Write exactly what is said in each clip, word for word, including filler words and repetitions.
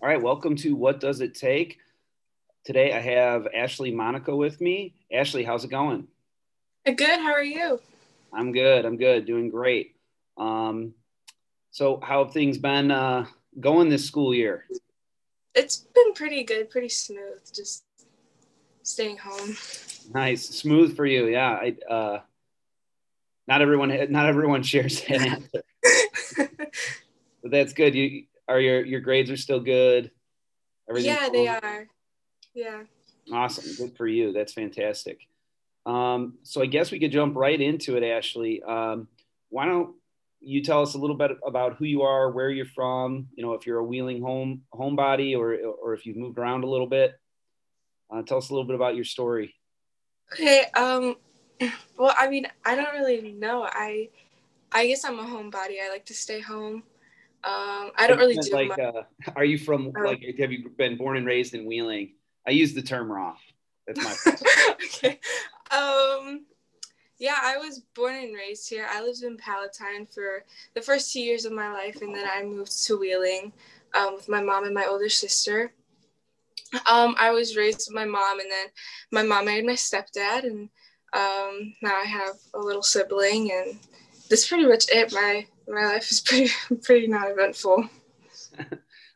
All right, welcome to What Does It Take? Today I have Ashley Monica with me. Ashley, how's it going? Good, how are you? I'm good, I'm good, doing great. Um, so how have things been uh, going this school year? It's been pretty good, pretty smooth, just staying home. Nice, smooth for you, yeah. I, uh, not everyone, not everyone shares that answer. But that's good. You are your your grades are still good. Everything's yeah, they cool? are. Yeah. Awesome. Good for you. That's fantastic. Um, so I guess we could jump right into it, Ashley. Um, why don't you tell us a little bit about who you are, where you're from? You know, if you're a Wheeling home homebody, or or if you've moved around a little bit. Uh, tell us a little bit about your story. Okay. Um. Well, I mean, I don't really know. I I guess I'm a homebody. I like to stay home. Um, I don't really do like, much. Uh, are you from, um, like, have you been born and raised in Wheeling? I used the term wrong. That's my fault. Okay. Um, yeah, I was born and raised here. I lived in Palatine for the first two years of my life, and then I moved to Wheeling um, with my mom and my older sister. Um, I was raised with my mom, and then my mom married my stepdad, and um, now I have a little sibling, and that's pretty much it. My my life is pretty pretty not eventful.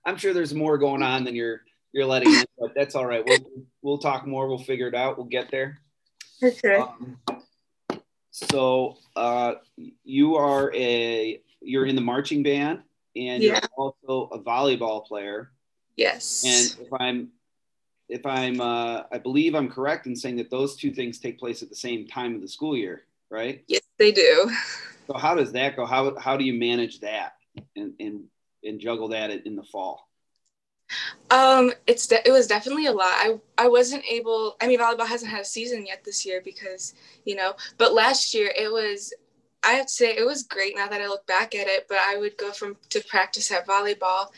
I'm sure there's more going on than you're you're letting in, but that's all right. We'll we'll talk more. We'll figure it out. We'll get there. Okay. Um, so uh, you are a you're in the marching band, and yeah. You're also a volleyball player. Yes. And if I'm if I'm uh, I believe I'm correct in saying that those two things take place at the same time of the school year, right? Yes, they do. So how does that go? How how do you manage that and and, and juggle that in the fall? Um, it's de- it was definitely a lot. I, I wasn't able, I mean, volleyball hasn't had a season yet this year because, you know, but last year it was, I have to say it was great now that I look back at it, but I would go from to practice at volleyball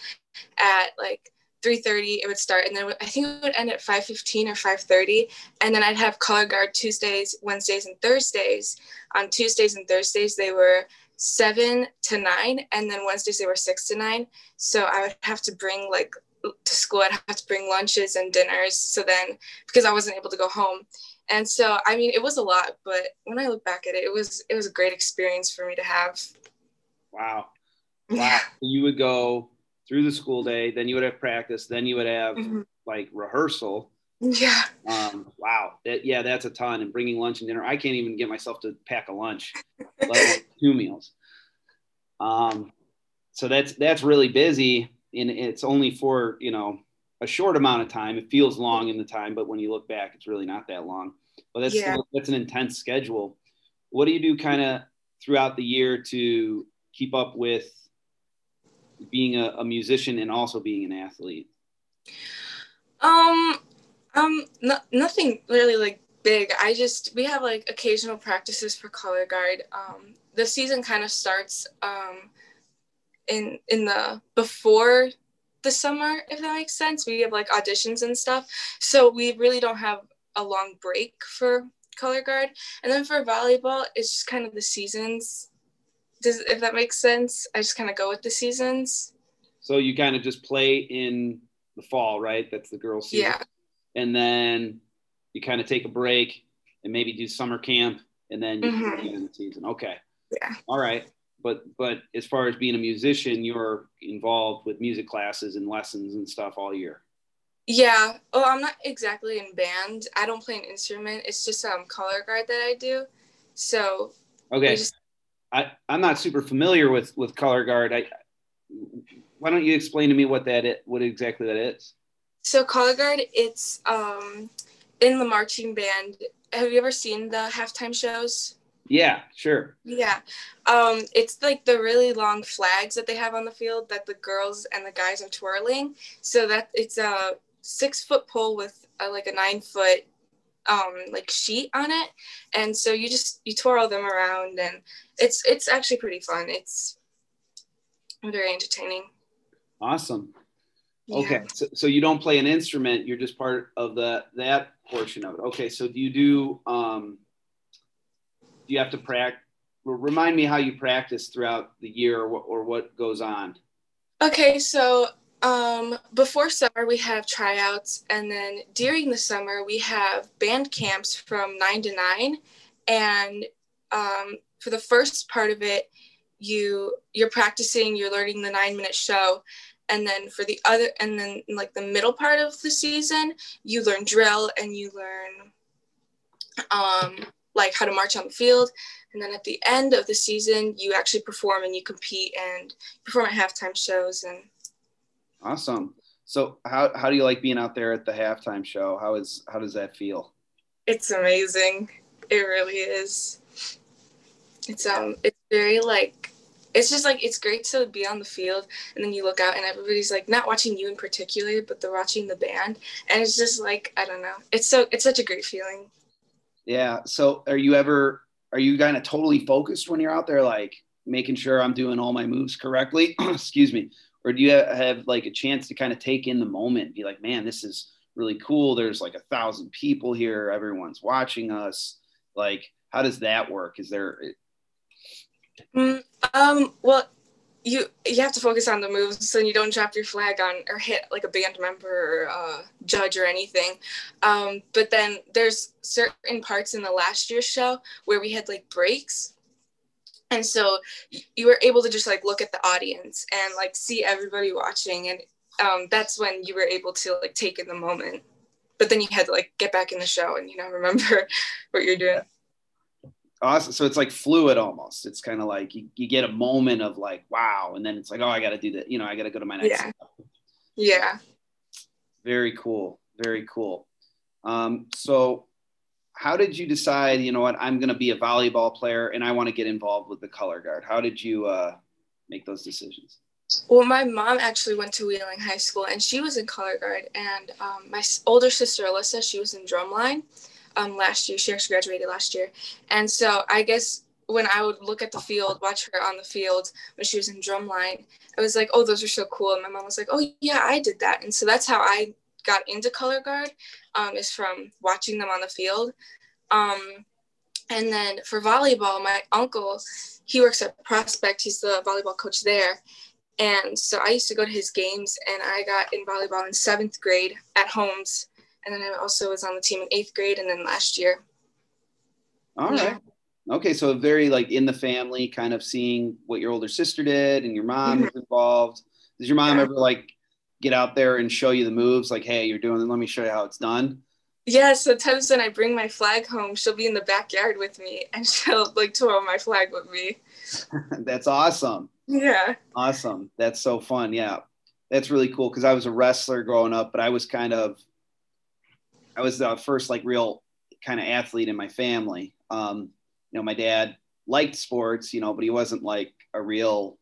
at like three thirty, it would start, and then I think it would end at five fifteen or five thirty, and then I'd have color guard Tuesdays, Wednesdays, and Thursdays. On Tuesdays and Thursdays, they were seven to nine, and then Wednesdays, they were six to nine, so I would have to bring, like, to school, I'd have to bring lunches and dinners, so then, because I wasn't able to go home, and so, I mean, it was a lot, but when I look back at it, it was, it was a great experience for me to have. Wow. Wow. You would go through the school day, then you would have practice, then you would have mm-hmm. like rehearsal. Yeah. Um, wow. That, yeah, that's a ton. And bringing lunch and dinner. I can't even get myself to pack a lunch, let alone two meals. Um, so that's, that's really busy, and it's only for, you know, a short amount of time. It feels long in the time, but when you look back, it's really not that long, but that's, yeah. that's an intense schedule. What do you do kind of throughout the year to keep up with being a, a musician and also being an athlete? Um, um, no, nothing really like big. I just, we have like occasional practices for color guard. Um, the season kind of starts um, in, in the, before the summer, if that makes sense. We have like auditions and stuff. So we really don't have a long break for color guard. And then for volleyball, it's just kind of the seasons. Does, if that makes sense, I just kind of go with the seasons. So you kind of just play in the fall, right? That's the girls' season. Yeah. And then you kind of take a break and maybe do summer camp, and then you mm-hmm. play in the season. Okay. Yeah. All right. But but as far as being a musician, you're involved with music classes and lessons and stuff all year. Yeah. Oh, I'm not exactly in band. I don't play an instrument. It's just um color guard that I do. So. Okay. I, I'm not super familiar with, with color guard. I, why don't you explain to me what that is, what exactly that is? So color guard, it's um, in the marching band. Have you ever seen the halftime shows? Yeah, sure. Yeah. Um, it's like the really long flags that they have on the field that the girls and the guys are twirling. So that it's a six foot pole with a, like a nine foot um like sheet on it, and so you just you twirl them around, and it's it's actually pretty fun. It's very entertaining. Awesome. Yeah. Okay, so, so you don't play an instrument, you're just part of the that portion of it. Okay, so do you do um do you have to practice, remind me how you practice throughout the year, or what, or what goes on? Okay, so Um, before summer, we have tryouts, and then during the summer, we have band camps from nine to nine, and um, for the first part of it, you, you're practicing, you're learning the nine-minute show, and then for the other, and then like the middle part of the season, you learn drill, and you learn um, like how to march on the field, and then at the end of the season, you actually perform, and you compete, and perform at halftime shows, and awesome. So how, how do you like being out there at the halftime show? How is how does that feel? It's amazing. It really is. It's um it's very like it's just like it's great to be on the field, and then you look out and everybody's like not watching you in particular, but they're watching the band, and it's just like I don't know. It's so it's such a great feeling. Yeah. So are you ever are you kind of totally focused when you're out there, like making sure I'm doing all my moves correctly? Excuse me. Or do you have like a chance to kind of take in the moment and be like, man, this is really cool. There's like a thousand people here. Everyone's watching us. Like, how does that work? Is there? Um, well, you, you have to focus on the moves so you don't drop your flag on or hit like a band member or uh, judge or anything. Um, but then there's certain parts in the last year's show where we had like breaks. And so you were able to just like look at the audience and like see everybody watching. And um, that's when you were able to like take in the moment, but then you had to like get back in the show and, you know, remember what you're doing. Awesome. So it's like fluid almost. It's kind of like you, you get a moment of like, wow. And then it's like, oh, I got to do that. You know, I got to go to my next. Yeah. Step. Yeah. Very cool. Very cool. Um, so how did you decide, you know what, I'm going to be a volleyball player and I want to get involved with the color guard? How did you uh, make those decisions? Well, my mom actually went to Wheeling High School and she was in color guard. And um, my older sister, Alyssa, she was in drumline um, last year. She actually graduated last year. And so I guess when I would look at the field, watch her on the field when she was in drumline, I was like, oh, those are so cool. And my mom was like, oh, yeah, I did that. And so that's how I got into color guard um, is from watching them on the field. Um, and then for volleyball, my uncle, he works at Prospect. He's the volleyball coach there. And so I used to go to his games, and I got in volleyball in seventh grade at Holmes. And then I also was on the team in eighth grade and then last year. All right. Yeah. Okay. So very like in the family, kind of seeing what your older sister did and your mom mm-hmm. was involved. Does your mom yeah. ever like get out there and show you the moves, like, hey, you're doing it, let me show you how it's done? Yeah, so times when I bring my flag home, she'll be in the backyard with me and she'll like twirl my flag with me. That's awesome. Yeah. Awesome. That's so fun. Yeah. That's really cool because I was a wrestler growing up, but I was kind of I was the first like real kind of athlete in my family. Um, you know, my dad liked sports, you know, but he wasn't like a real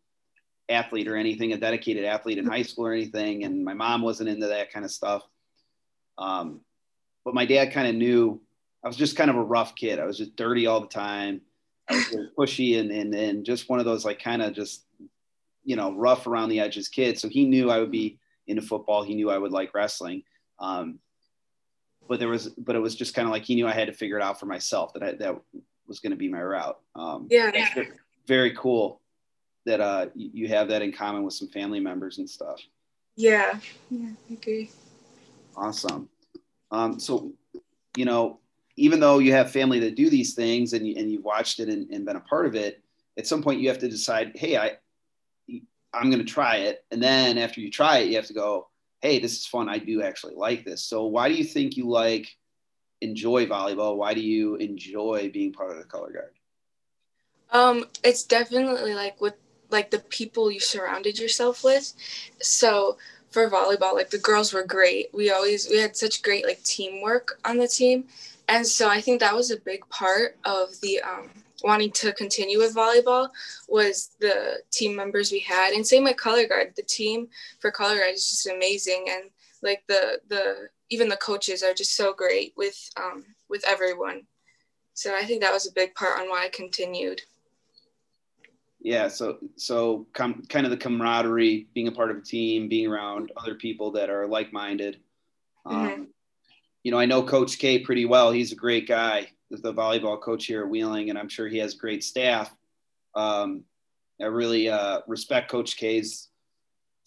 athlete or anything, a dedicated athlete in high school or anything. And my mom wasn't into that kind of stuff. Um, but my dad kind of knew I was just kind of a rough kid. I was just dirty all the time. I was really pushy and, and, and just one of those like kind of just, you know, rough around the edges kids. So he knew I would be into football. He knew I would like wrestling. Um, but there was, but it was just kind of like, he knew I had to figure it out for myself, that I, that was going to be my route. Um, yeah. Very cool that uh, you have that in common with some family members and stuff. Yeah, yeah, I agree. Awesome. Um, so, you know, even though you have family that do these things and, you, and you've watched it and, and been a part of it, at some point you have to decide, hey, I, I'm going to try it. And then after you try it, you have to go, hey, this is fun. I do actually like this. So why do you think you like enjoy volleyball? Why do you enjoy being part of the color guard? Um, it's definitely like with like the people you surrounded yourself with. So for volleyball, like the girls were great. We always, we had such great like teamwork on the team. And so I think that was a big part of the, um, wanting to continue with volleyball was the team members we had. And same with color guard, the team for color guard is just amazing. And like the, the, even the coaches are just so great with, um, with everyone. So I think that was a big part on why I continued. Yeah, so so com- kind of the camaraderie, being a part of a team, being around other people that are like-minded. Um, mm-hmm. You know, I know Coach K pretty well. He's a great guy, the volleyball coach here at Wheeling, and I'm sure he has great staff. Um, I really uh, respect Coach K's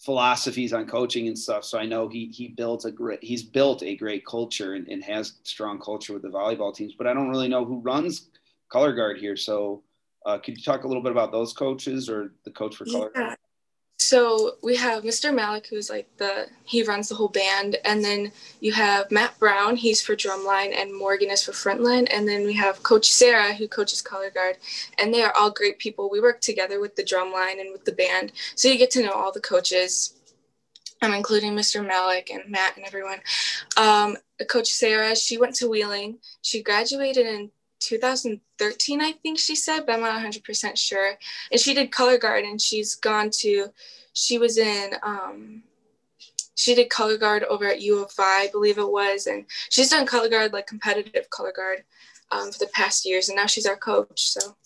philosophies on coaching and stuff. So I know he, he built a great, he's built a great culture and, and has strong culture with the volleyball teams, but I don't really know who runs color guard here. So uh, could you talk a little bit about those coaches or the coach for color yeah. guard? So we have Mister Malik, who's like the, he runs the whole band. And then you have Matt Brown, he's for drumline, and Morgan is for frontline. And then we have Coach Sarah, who coaches color guard. And they are all great people. We work together with the drumline and with the band. So you get to know all the coaches, um, including Mister Malik and Matt and everyone. Um, Coach Sarah, she went to Wheeling. She graduated in two thousand thirteen, I think she said, but I'm not one hundred percent sure. And she did color guard, and she's gone to, she was in, um, she did color guard over at U of I, I believe it was, and she's done color guard, like competitive color guard, um, for the past years, and now she's our coach, so.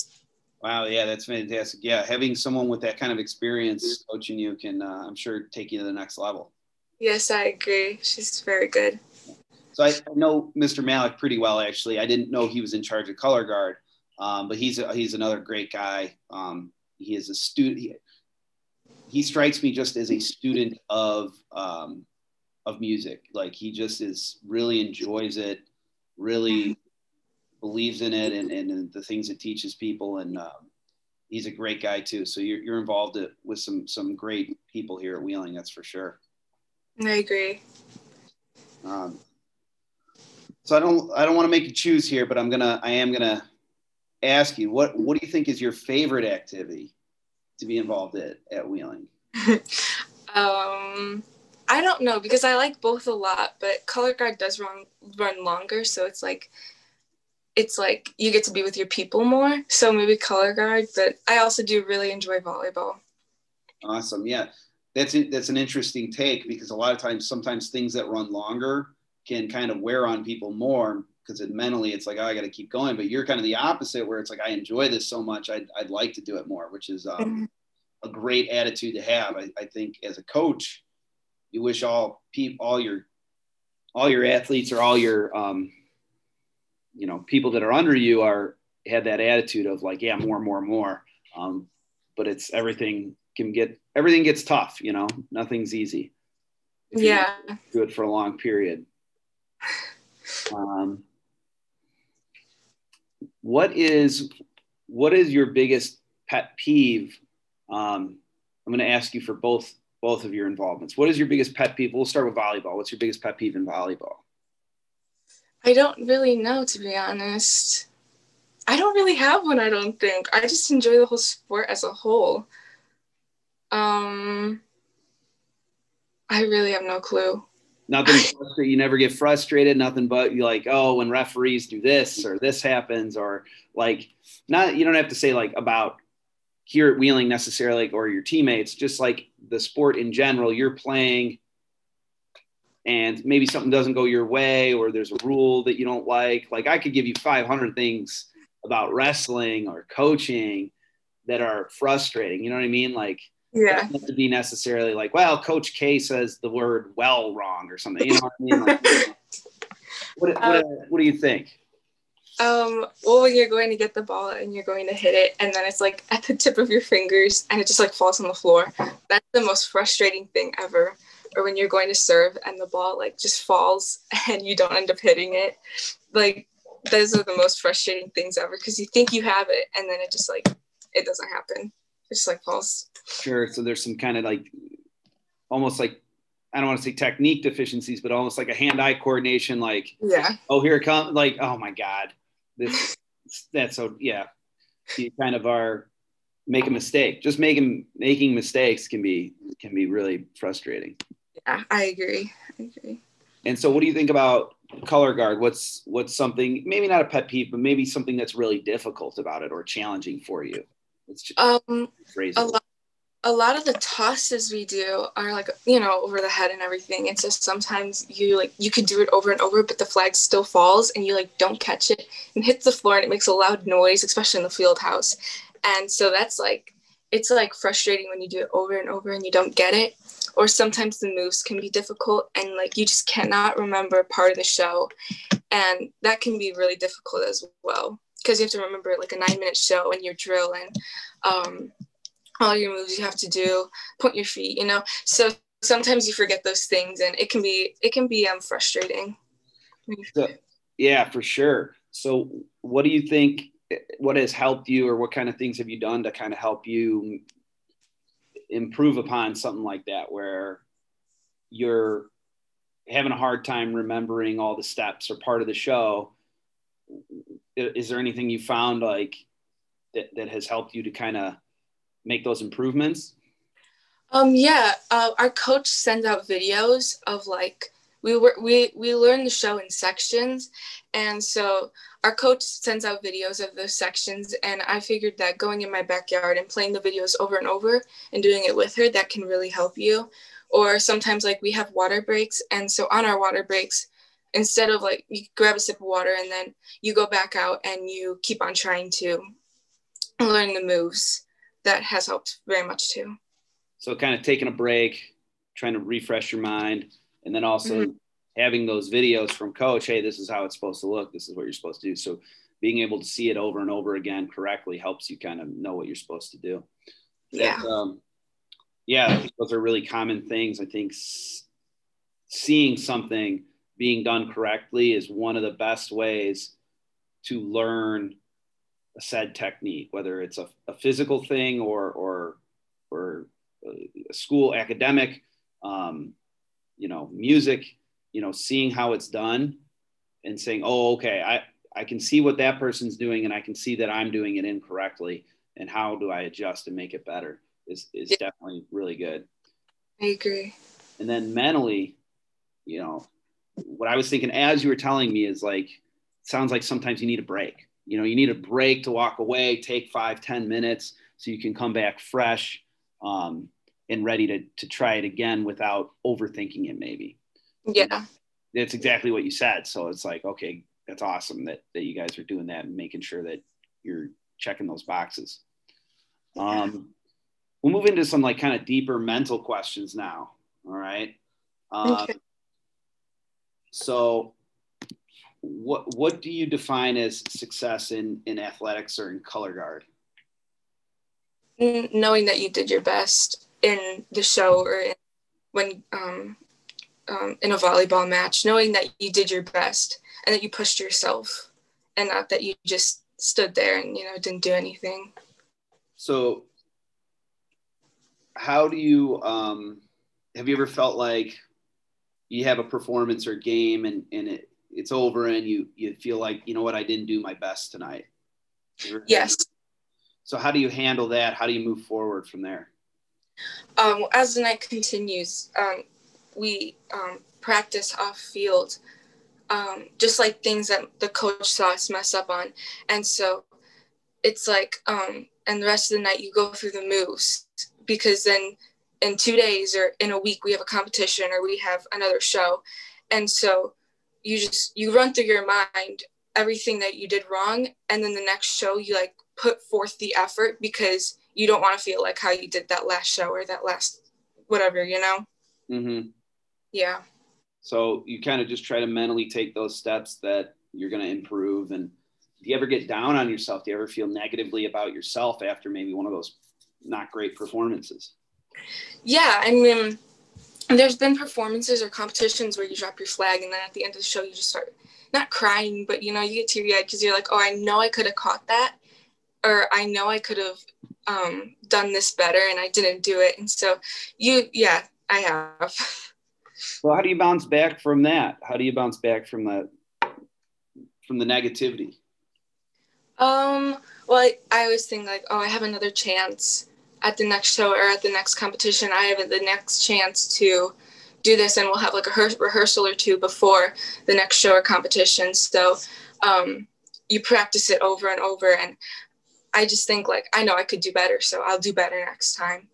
Wow, yeah, that's fantastic. Yeah, having someone with that kind of experience coaching you can, uh, I'm sure, take you to the next level. Yes, I agree. She's very good. So I know Mister Malik pretty well, actually. I didn't know he was in charge of color guard, um, but he's a, he's another great guy. Um, he is a student. He, he strikes me just as a student of um, of music. Like he just is really enjoys it, really believes in it, and, and the things it teaches people. And um, he's a great guy too. So you're you're involved with some some great people here at Wheeling, that's for sure. I agree. Um, So I don't I don't want to make you choose here, but I'm gonna I am gonna ask you what what do you think is your favorite activity to be involved in at Wheeling? um, I don't know, because I like both a lot, but color guard does run run longer, so it's like it's like you get to be with your people more. So maybe color guard, but I also do really enjoy volleyball. Awesome, yeah, that's that's an interesting take, because a lot of times sometimes things that run longer can kind of wear on people more, because it mentally it's like, oh, I got to keep going. But you're kind of the opposite, where it's like, I enjoy this so much, I'd, I'd like to do it more, which is um, a great attitude to have. I, I think as a coach, you wish all people, all your, all your athletes or all your, um, you know, people that are under you are, had that attitude of like, yeah, more, more, more. Um, but it's everything can get, everything gets tough, you know, nothing's easy. If yeah. You do it for a long period. Um, what is, what is your biggest pet peeve? Um, I'm going to ask you for both, both of your involvements. What is your biggest pet peeve? We'll start with volleyball. What's your biggest pet peeve in volleyball? I don't really know, to be honest. I don't really have one. I don't think. I just enjoy the whole sport as a whole. Um, I really have no clue. Nothing, you never get frustrated, nothing but you like, oh, when referees do this or this happens, or like, not, you don't have to say like about here at Wheeling necessarily or your teammates, just like the sport in general, you're playing and maybe something doesn't go your way, or there's a rule that you don't like. Like I could give you five hundred things about wrestling or coaching that are frustrating. You know what I mean? Like, yeah, it doesn't have to be necessarily like, well, Coach K says the word well wrong or something. You know what I mean? Like, what, what, um, what do you think? Um, well, when you're going to get the ball and you're going to hit it, and then it's like at the tip of your fingers and it just like falls on the floor. That's the most frustrating thing ever. Or when you're going to serve and the ball like just falls and you don't end up hitting it. Like those are the most frustrating things ever, because you think you have it and then it just like, it doesn't happen. It's like false. Sure. So there's some kind of like, almost like, I don't want to say technique deficiencies, but almost like a hand-eye coordination. Like, yeah. Oh, here it comes. Like, oh my God, this, that's so, yeah. You kind of are make a mistake. Just making, making mistakes can be, can be really frustrating. Yeah, I agree. I agree. And so what do you think about color guard? What's, what's something, maybe not a pet peeve, but maybe something that's really difficult about it or challenging for you? Um, a lot, a lot of the tosses we do are like, you know, over the head and everything. It's just sometimes you like, you could do it over and over, but the flag still falls and you like, don't catch it and hits the floor and it makes a loud noise, especially in the field house. And so that's like, it's like frustrating when you do it over and over and you don't get it. Or sometimes the moves can be difficult and like, you just cannot remember part of the show. And that can be really difficult as well, because you have to remember like a nine minute show and your drill and um, all your moves you have to do, point your feet, you know. So sometimes you forget those things, and it can be it can be um, frustrating. So, yeah, for sure. So what do you think, what has helped you, or what kind of things have you done to kind of help you improve upon something like that, where you're having a hard time remembering all the steps or part of the show? Is there anything you found like that, that has helped you to kind of make those improvements? Um, yeah. Uh, our coach sends out videos of like, we were, we, we learn the show in sections. And so our coach sends out videos of those sections. And I figured that going in my backyard and playing the videos over and over and doing it with her, that can really help you. Or sometimes like we have water breaks. And so on our water breaks, instead of like you grab a sip of water and then you go back out and you keep on trying to learn the moves, that has helped very much too. So kind of taking a break, trying to refresh your mind, and then also mm-hmm. having those videos from coach, hey, this is how it's supposed to look. This is what you're supposed to do. So being able to see it over and over again correctly helps you kind of know what you're supposed to do. Yeah. And, um, yeah. I think those are really common things. I think s- seeing something being done correctly is one of the best ways to learn a said technique, whether it's a, a physical thing or, or, or a school academic, um, you know, music, you know, seeing how it's done and saying, oh, okay, I, I can see what that person's doing and I can see that I'm doing it incorrectly. And how do I adjust and make it better is, is yeah. definitely really good. I agree. And then mentally, you know, what I was thinking as you were telling me is like, sounds like sometimes you need a break, you know, you need a break to walk away, take five, ten minutes so you can come back fresh um, and ready to, to try it again without overthinking it maybe. Yeah. That's exactly what you said. So it's like, okay, that's awesome that, that you guys are doing that and making sure that you're checking those boxes. Yeah. Um, we'll move into some like kind of deeper mental questions now. All right. Um, okay. So what, what do you define as success in, in athletics or in color guard? Knowing that you did your best in the show or in, when um, um, in a volleyball match, knowing that you did your best and that you pushed yourself and not that you just stood there and, you know, didn't do anything. So how do you, um, have you ever felt like you have a performance or game and, and it, it's over and you, you feel like, you know what, I didn't do my best tonight? Yes. So how do you handle that? How do you move forward from there? Um, as the night continues, um, we um, practice off field, um, just like things that the coach saw us mess up on. And so it's like, um, and the rest of the night you go through the moves, because then in two days or in a week we have a competition or we have another show. And so you just, you run through your mind everything that you did wrong. And then the next show you like put forth the effort because you don't want to feel like how you did that last show or that last whatever, you know? Mm-hmm. Yeah. So you kind of just try to mentally take those steps that you're going to improve. And do you ever get down on yourself? Do you ever feel negatively about yourself after maybe one of those not great performances? Yeah. I mean, there's been performances or competitions where you drop your flag and then at the end of the show, you just start not crying, but you know, you get teary eyed because you're like, oh, I know I could have caught that. Or I know I could have um, done this better and I didn't do it. And so you, yeah, I have. Well, how do you bounce back from that? How do you bounce back from the, from the negativity? Um, well, I, I always think like, oh, I have another chance at the next show or at the next competition. I have the next chance to do this, and we'll have like a her- rehearsal or two before the next show or competition. So um, you practice it over and over, and I just think like, I know I could do better, so I'll do better next time.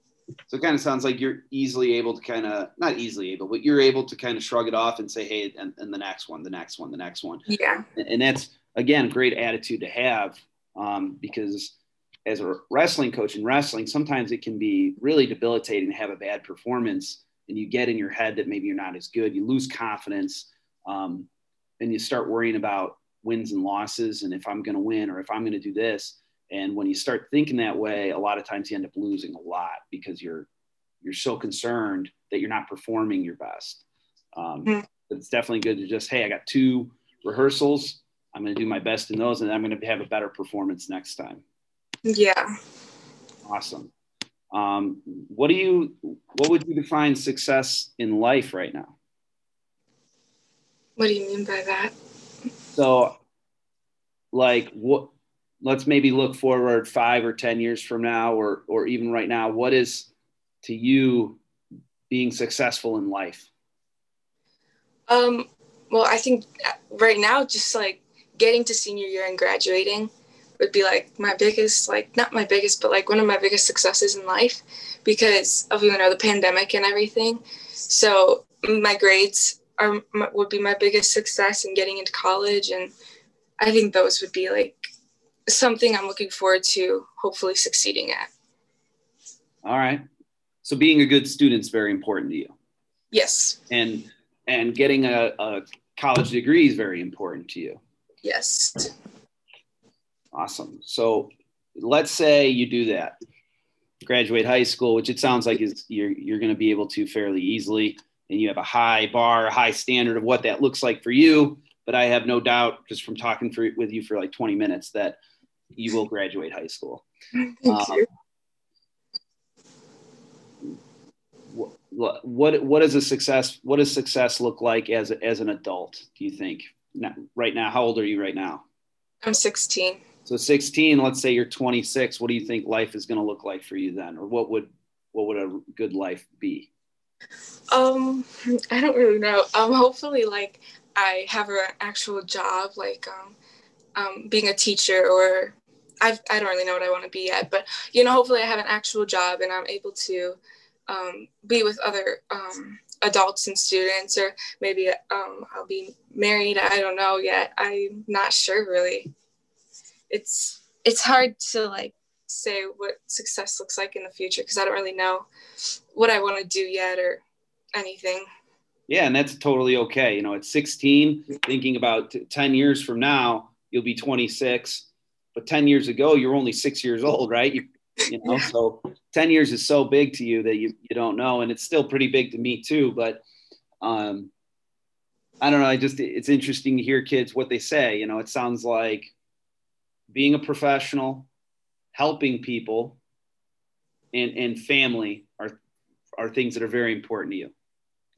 So it kind of sounds like you're easily able to kind of, not easily able, but you're able to kind of shrug it off and say, hey, and, and the next one, the next one, the next one. Yeah. And, and that's, again, great attitude to have um, because as a wrestling coach in wrestling, sometimes it can be really debilitating to have a bad performance and you get in your head that maybe you're not as good. You lose confidence um, and you start worrying about wins and losses and if I'm going to win or if I'm going to do this. And when you start thinking that way, a lot of times you end up losing a lot because you're you're so concerned that you're not performing your best. Um, mm-hmm. It's definitely good to just, hey, I got two rehearsals. I'm going to do my best in those, and I'm going to have a better performance next time. Yeah. Awesome. Um, what do you, what would you define success in life right now? What do you mean by that? So like what, let's maybe look forward five or ten years from now, or, or even right now, what is to you being successful in life? Um, well, I think right now, just like getting to senior year and graduating would be like my biggest, like not my biggest, but like one of my biggest successes in life because of, you know, the pandemic and everything. So my grades are would be my biggest success in getting into college. And I think those would be like something I'm looking forward to hopefully succeeding at. All right. So being a good student is very important to you. Yes. And and getting a, a college degree is very important to you. Yes. Awesome. So let's say you do that, graduate high school, which it sounds like is you're you're going to be able to fairly easily, and you have a high bar, a high standard of what that looks like for you. But I have no doubt, just from talking for, with you for like twenty minutes, that you will graduate high school. Thank um, you. What what is a success? What does success look like as as an adult? Do you think now, right now? How old are you right now? I'm sixteen. So sixteen. Let's say you're twenty-six. What do you think life is going to look like for you then, or what would what would a good life be? Um, I don't really know. Um, hopefully, like I have an actual job, like um, um, being a teacher, or I I don't really know what I want to be yet. But you know, hopefully, I have an actual job and I'm able to. Um, be with other um, adults and students, or maybe um, I'll be married. I don't know yet. I'm not sure really. It's it's hard to like say what success looks like in the future because I don't really know what I want to do yet or anything. Yeah, and that's totally okay. You know, at sixteen, thinking about ten years from now, you'll be twenty-six. But ten years ago, you're only six years old, right? You- You know, so ten years is so big to you that you, you don't know. And it's still pretty big to me too, but um, I don't know. I just, it's interesting to hear kids, what they say, you know, it sounds like being a professional, helping people and, and family are, are things that are very important to you.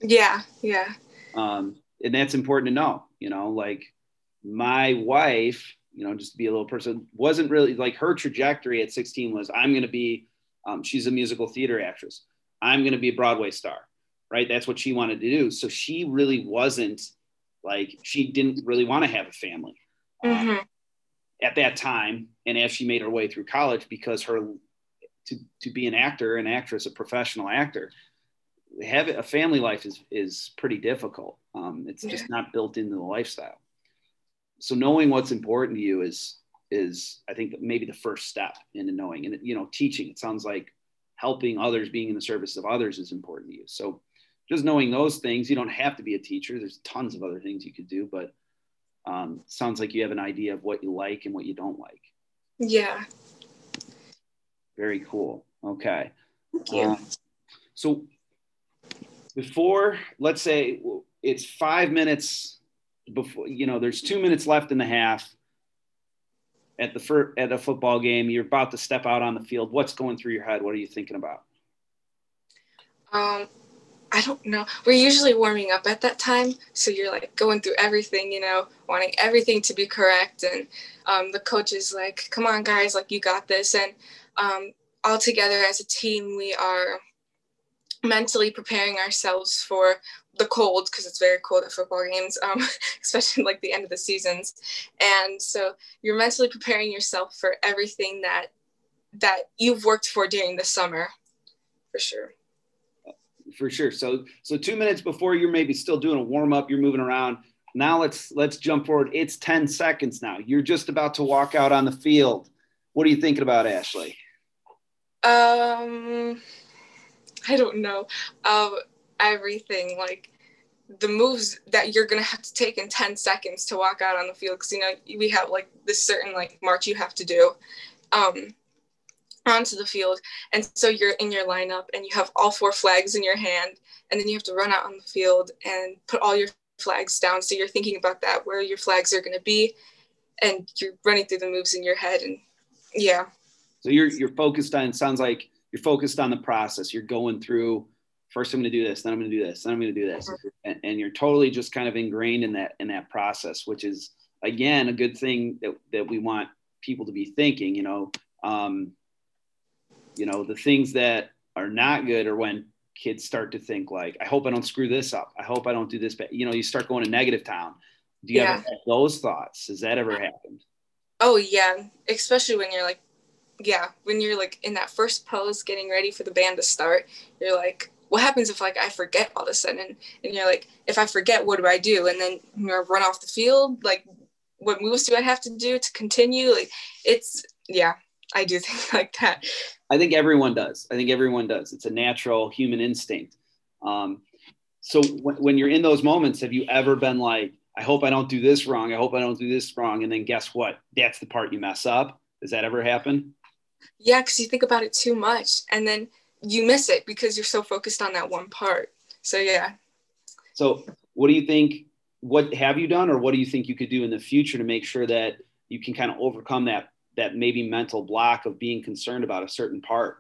Yeah. Yeah. Um, and that's important to know, you know, like my wife, you know, just to be a little person, wasn't really like her trajectory at sixteen was I'm going to be, um, she's a musical theater actress. I'm going to be a Broadway star, right? That's what she wanted to do. So she really wasn't like, she didn't really want to have a family um, mm-hmm. at that time. And as she made her way through college, because her, to, to be an actor, an actress, a professional actor, have a family life is, is pretty difficult. Um, it's yeah. just not built into the lifestyle. So knowing what's important to you is, is I think maybe the first step into knowing, and, you know, teaching, it sounds like helping others, being in the service of others is important to you. So just knowing those things, you don't have to be a teacher. There's tons of other things you could do, but um, sounds like you have an idea of what you like and what you don't like. Yeah. Very cool. Okay. Thank you. Um, so before, let's say it's five minutes before, you know, there's two minutes left in the half at the fir- at a football game, you're about to step out on the field. What's going through your head? What are you thinking about? Um, I don't know. We're usually warming up at that time. So you're like going through everything, you know, wanting everything to be correct. And um, the coach is like, come on guys, like you got this. And um, all together as a team, we are mentally preparing ourselves for the cold because it's very cold at football games, um, especially like the end of the seasons. And so you're mentally preparing yourself for everything that that you've worked for during the summer, for sure. For sure. So so two minutes before you're maybe still doing a warm up, you're moving around. Now let's let's jump forward. It's ten seconds now. You're just about to walk out on the field. What are you thinking about, Ashley? Um, I don't know. Um. Everything, like the moves that you're gonna have to take in ten seconds to walk out on the field, because you know we have like this certain like march you have to do, um, onto the field. And so you're in your lineup and you have all four flags in your hand, and then you have to run out on the field and put all your flags down. So you're thinking about that, where your flags are going to be, and you're running through the moves in your head. And yeah. So you're, you're focused on, it sounds like you're focused on the process. You're going through, first I'm going to do this, then I'm going to do this, then I'm going to do this. Mm-hmm. And, and you're totally just kind of ingrained in that, in that process, which is, again, a good thing that, that we want people to be thinking, you know, um, you know, the things that are not good are when kids start to think like, I hope I don't screw this up. I hope I don't do this. But, you know, you start going to negative town. Do you yeah. ever have those thoughts? Has that ever happened? Oh yeah. Especially when you're like, yeah, when you're like in that first pose, getting ready for the band to start, you're like, what happens if like I forget all of a sudden? And, and you're like, if I forget, what do I do? And then you know, run off the field. Like, what moves do I have to do to continue? Like, it's, yeah, I do things like that. I think everyone does. I think everyone does. It's a natural human instinct. Um, so when, when you're in those moments, have you ever been like, I hope I don't do this wrong. I hope I don't do this wrong. And then guess what? That's the part you mess up. Does that ever happen? Yeah, because you think about it too much and then you miss it because you're so focused on that one part. So, yeah. So what do you think, what have you done or what do you think you could do in the future to make sure that you can kind of overcome that, that maybe mental block of being concerned about a certain part?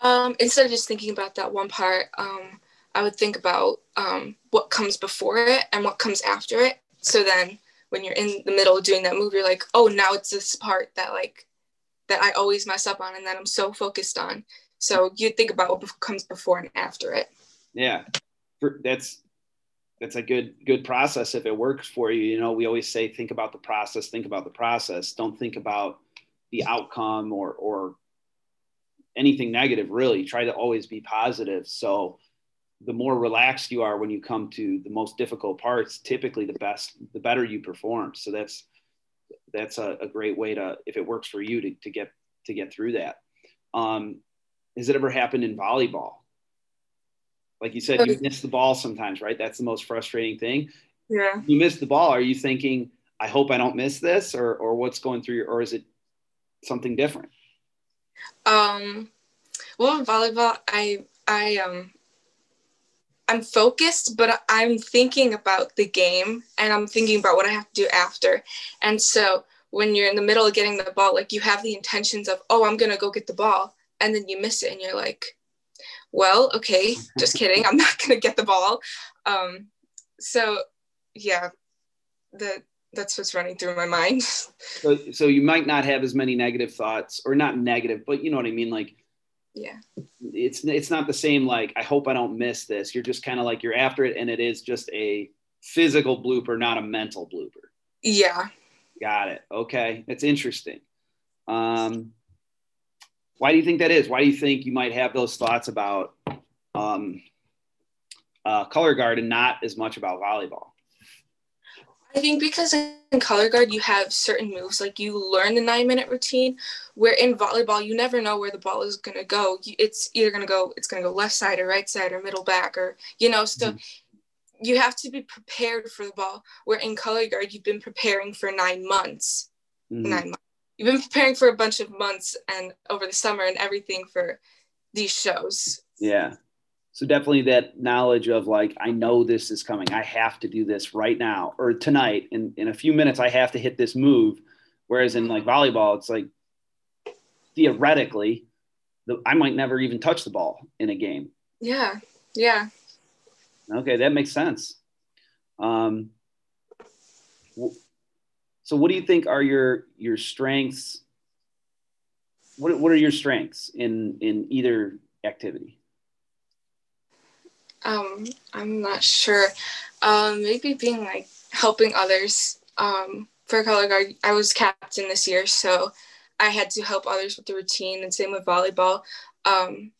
Um, instead of just thinking about that one part, um, I would think about um, what comes before it and what comes after it. So then when you're in the middle doing that move, you're like, oh, now it's this part that like, that I always mess up on and that I'm so focused on. So you think about what comes before and after it. Yeah. That's, that's a good, good process. If it works for you, you know, we always say, think about the process, think about the process. Don't think about the outcome or, or anything negative, really. Try to always be positive. So the more relaxed you are when you come to the most difficult parts, typically the best, the better you perform. So that's, that's a, a great way to, if it works for you to, to get, to get through that. Um, has it ever happened in volleyball? Like you said, you miss the ball sometimes, right? That's the most frustrating thing. Yeah. You miss the ball. Are you thinking, I hope I don't miss this, or, or what's going through your, or is it something different? Um, well, in volleyball, I, I, um, I'm focused, but I'm thinking about the game and I'm thinking about what I have to do after. And so when you're in the middle of getting the ball, like you have the intentions of, oh, I'm going to go get the ball. And then you miss it. And you're like, well, okay, just kidding. I'm not going to get the ball. Um, so yeah, the, that's what's running through my mind. so, so you might not have as many negative thoughts, or not negative, but you know what I mean? Like, yeah, it's it's not the same. Like, I hope I don't miss this. You're just kind of like, you're after it, and it is just a physical blooper, not a mental blooper. Yeah. Got it. Okay, that's interesting. Um, why do you think that is? Why do you think you might have those thoughts about um, uh, color guard and not as much about volleyball? I think because in color guard, you have certain moves, like you learn the nine minute routine, where in volleyball, you never know where the ball is going to go. It's either going to go, it's going to go left side or right side or middle back, or, you know, so mm-hmm. you have to be prepared for the ball, where in color guard, you've been preparing for nine months, mm-hmm. nine months. You've been preparing for a bunch of months and over the summer and everything for these shows. Yeah. So definitely that knowledge of like, I know this is coming. I have to do this right now or tonight. In, in a few minutes, I have to hit this move. Whereas in like volleyball, it's like theoretically, the, I might never even touch the ball in a game. Yeah. Yeah. Okay. That makes sense. Um, so what do you think are your, your strengths? What, what are your strengths in, in either activity? Um, I'm not sure. Um, maybe being like helping others. Um, for color guard, I was captain this year, so I had to help others with the routine, and same with volleyball. Um,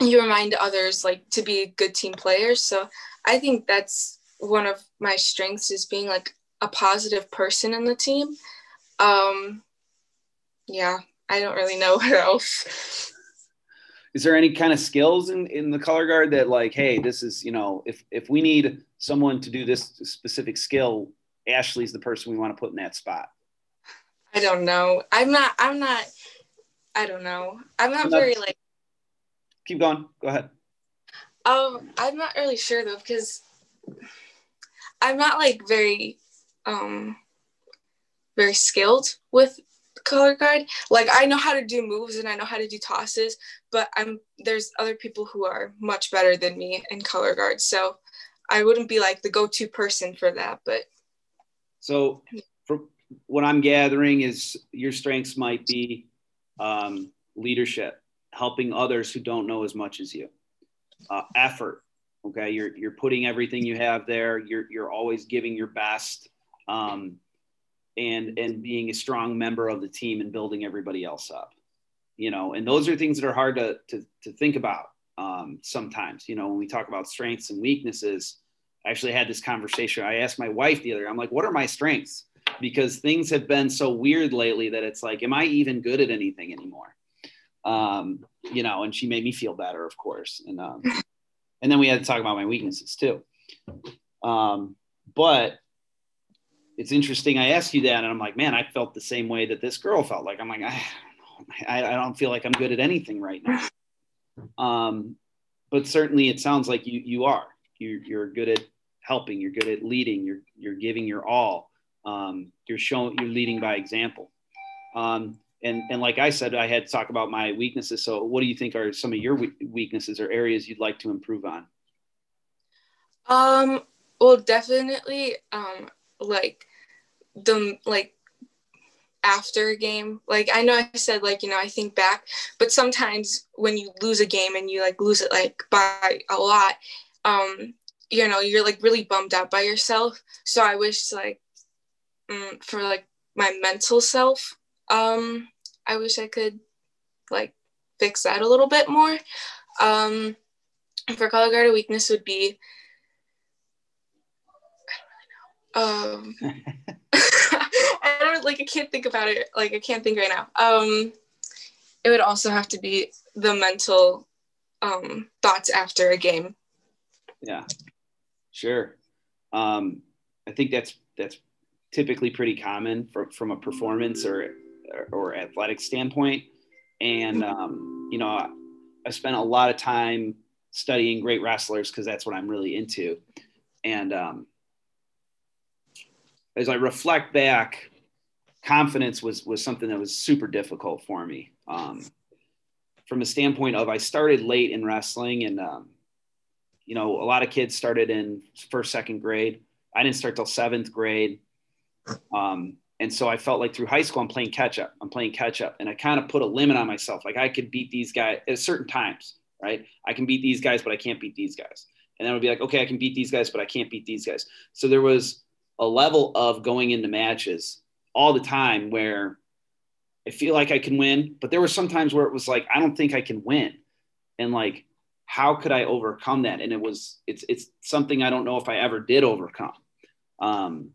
you remind others like to be a good team player. So I think that's one of my strengths, is being like a positive person in the team. Um, yeah, I don't really know what else. Is there any kind of skills in, in the color guard that like, hey, this is, you know, if, if we need someone to do this specific skill, Ashley's the person we want to put in that spot? I don't know. I'm not, I'm not, I don't know. I'm not very like. Keep going. Go ahead. Um, I'm not really sure though, because I'm not like very, um, very skilled with color guard. Like I know how to do moves and I know how to do tosses, but I'm, there's other people who are much better than me in color guard. So I wouldn't be like the go-to person for that, but. So for what I'm gathering is your strengths might be um, leadership, helping others who don't know as much as you, uh, effort. Okay. You're, you're putting everything you have there. You're, you're always giving your best, um, and, and being a strong member of the team and building everybody else up, you know, and those are things that are hard to, to, to think about. Um, sometimes, you know, when we talk about strengths and weaknesses, I actually had this conversation. I asked my wife the other day, I'm like, what are my strengths? Because things have been so weird lately that it's like, am I even good at anything anymore? Um, you know, and she made me feel better, of course. And, um, and then we had to talk about my weaknesses too. Um, but it's interesting. I asked you that and I'm like, man, I felt the same way that this girl felt like. I'm like, I don't know. I, I don't feel like I'm good at anything right now. Um, but certainly it sounds like you, you are, you, you're good at helping, you're good at leading, you're, you're giving your all, um, you're showing, you're leading by example. Um, and, and like I said, I had to talk about my weaknesses. So what do you think are some of your weaknesses or areas you'd like to improve on? Um, well, definitely, um, like the, like after a game, like I know I said, like, you know, I think back, but sometimes when you lose a game and you like lose it like by a lot, um, you know, you're like really bummed out by yourself. So I wish like um, for like my mental self, um, I wish I could like fix that a little bit more. Um, for color guard, a weakness would be, I don't really know. Um, I don't like I can't think about it like I can't think right now. Um it would also have to be the mental um thoughts after a game. Yeah. Sure. Um I think that's that's typically pretty common from from a performance or or athletic standpoint. And um you know I, I spent a lot of time studying great wrestlers because that's what I'm really into. And um as I reflect back, confidence was was something that was super difficult for me. Um, from a standpoint of I started late in wrestling and, um, you know, a lot of kids started in first, second grade. I didn't start till seventh grade. Um, and so I felt like through high school, I'm playing catch up. I'm playing catch up. And I kind of put a limit on myself. Like I could beat these guys at certain times, right? I can beat these guys, but I can't beat these guys. And then I would be like, okay, I can beat these guys, but I can't beat these guys. So there was a level of going into matches all the time where I feel like I can win, but there were some times where it was like, I don't think I can win. And like, how could I overcome that? And it was, it's, it's something I don't know if I ever did overcome. Um,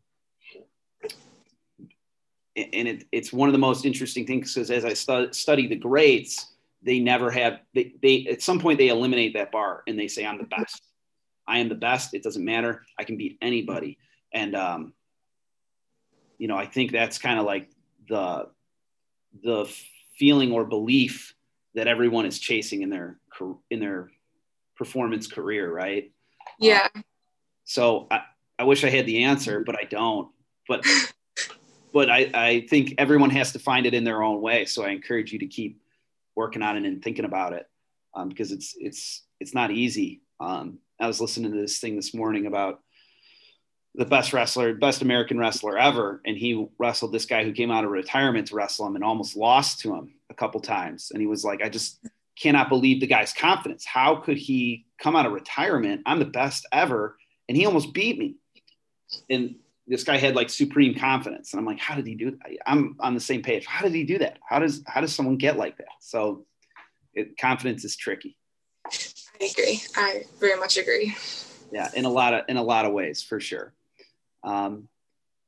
and it, it's one of the most interesting things because as I stu- study the grades, they never have, they, they, at some point they eliminate that bar and they say, I'm the best. I am the best. It doesn't matter. I can beat anybody. And, um, you know, I think that's kind of like the, the feeling or belief that everyone is chasing in their, in their performance career. Right. Yeah. Um, so I, I wish I had the answer, but I don't, but, but I, I think everyone has to find it in their own way. So I encourage you to keep working on it and thinking about it. Um, because it's, it's, it's not easy. Um, I was listening to this thing this morning about the best wrestler, best American wrestler ever. And he wrestled this guy who came out of retirement to wrestle him and almost lost to him a couple times. And he was like, I just cannot believe the guy's confidence. How could he come out of retirement? I'm the best ever. And he almost beat me. And this guy had like supreme confidence. And I'm like, how did he do that? I'm on the same page. How did he do that? How does, how does someone get like that? So it, confidence is tricky. I agree. I very much agree. Yeah. In a lot of, in a lot of ways for sure. Um,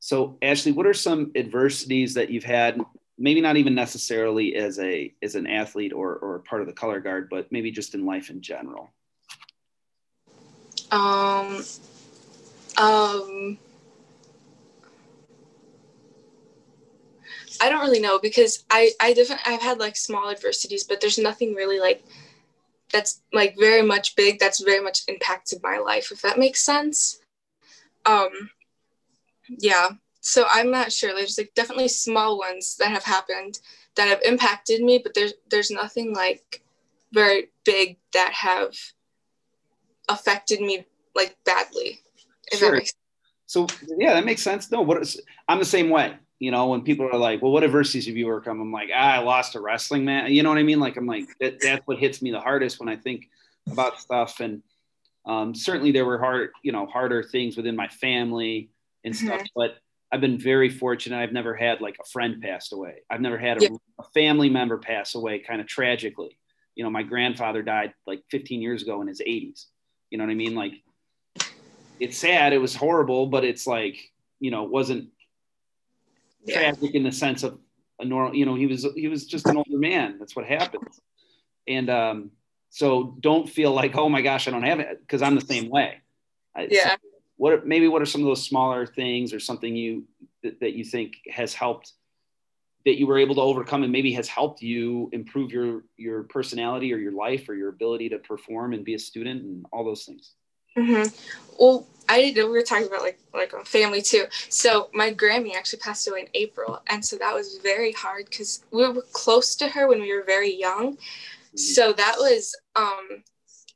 so Ashley, what are some adversities that you've had, maybe not even necessarily as a, as an athlete or, or part of the color guard, but maybe just in life in general? Um, um, I don't really know, because I, I different, I've had like small adversities, but there's nothing really like that's like very much big, that's very much impacted my life, if that makes sense. Um, yeah, so I'm not sure. There's like definitely small ones that have happened that have impacted me, but there's, there's nothing like very big that have affected me like badly, if sure. that makes sense. So yeah, that makes sense. No, what is, I'm the same way. You know, when people are like, well, what adversities have you overcome? I'm like, ah, I lost a wrestling match. You know what I mean? Like, I'm like, that, that's what hits me the hardest when I think about stuff. And um, certainly there were hard, you know, harder things within my family and stuff, mm-hmm. but I've been very fortunate. I've never had like a friend passed away. I've never had a, yeah. a family member pass away kind of tragically. You know, my grandfather died like fifteen years ago in his eighties. You know what I mean? Like, it's sad. It was horrible, but it's like, you know, it wasn't yeah. tragic in the sense of a normal, you know, he was, he was just an older man. That's what happens. And um, so don't feel like, oh my gosh, I don't have it. 'Cause I'm the same way. Yeah. So what, maybe what are some of those smaller things or something you, that, that you think has helped, that you were able to overcome and maybe has helped you improve your, your personality or your life or your ability to perform and be a student and all those things? Mm-hmm. Well, I didn't know we were talking about like like family too. So my Grammy actually passed away in April, and so that was very hard because we were close to her when we were very young. Mm-hmm. So that was, um,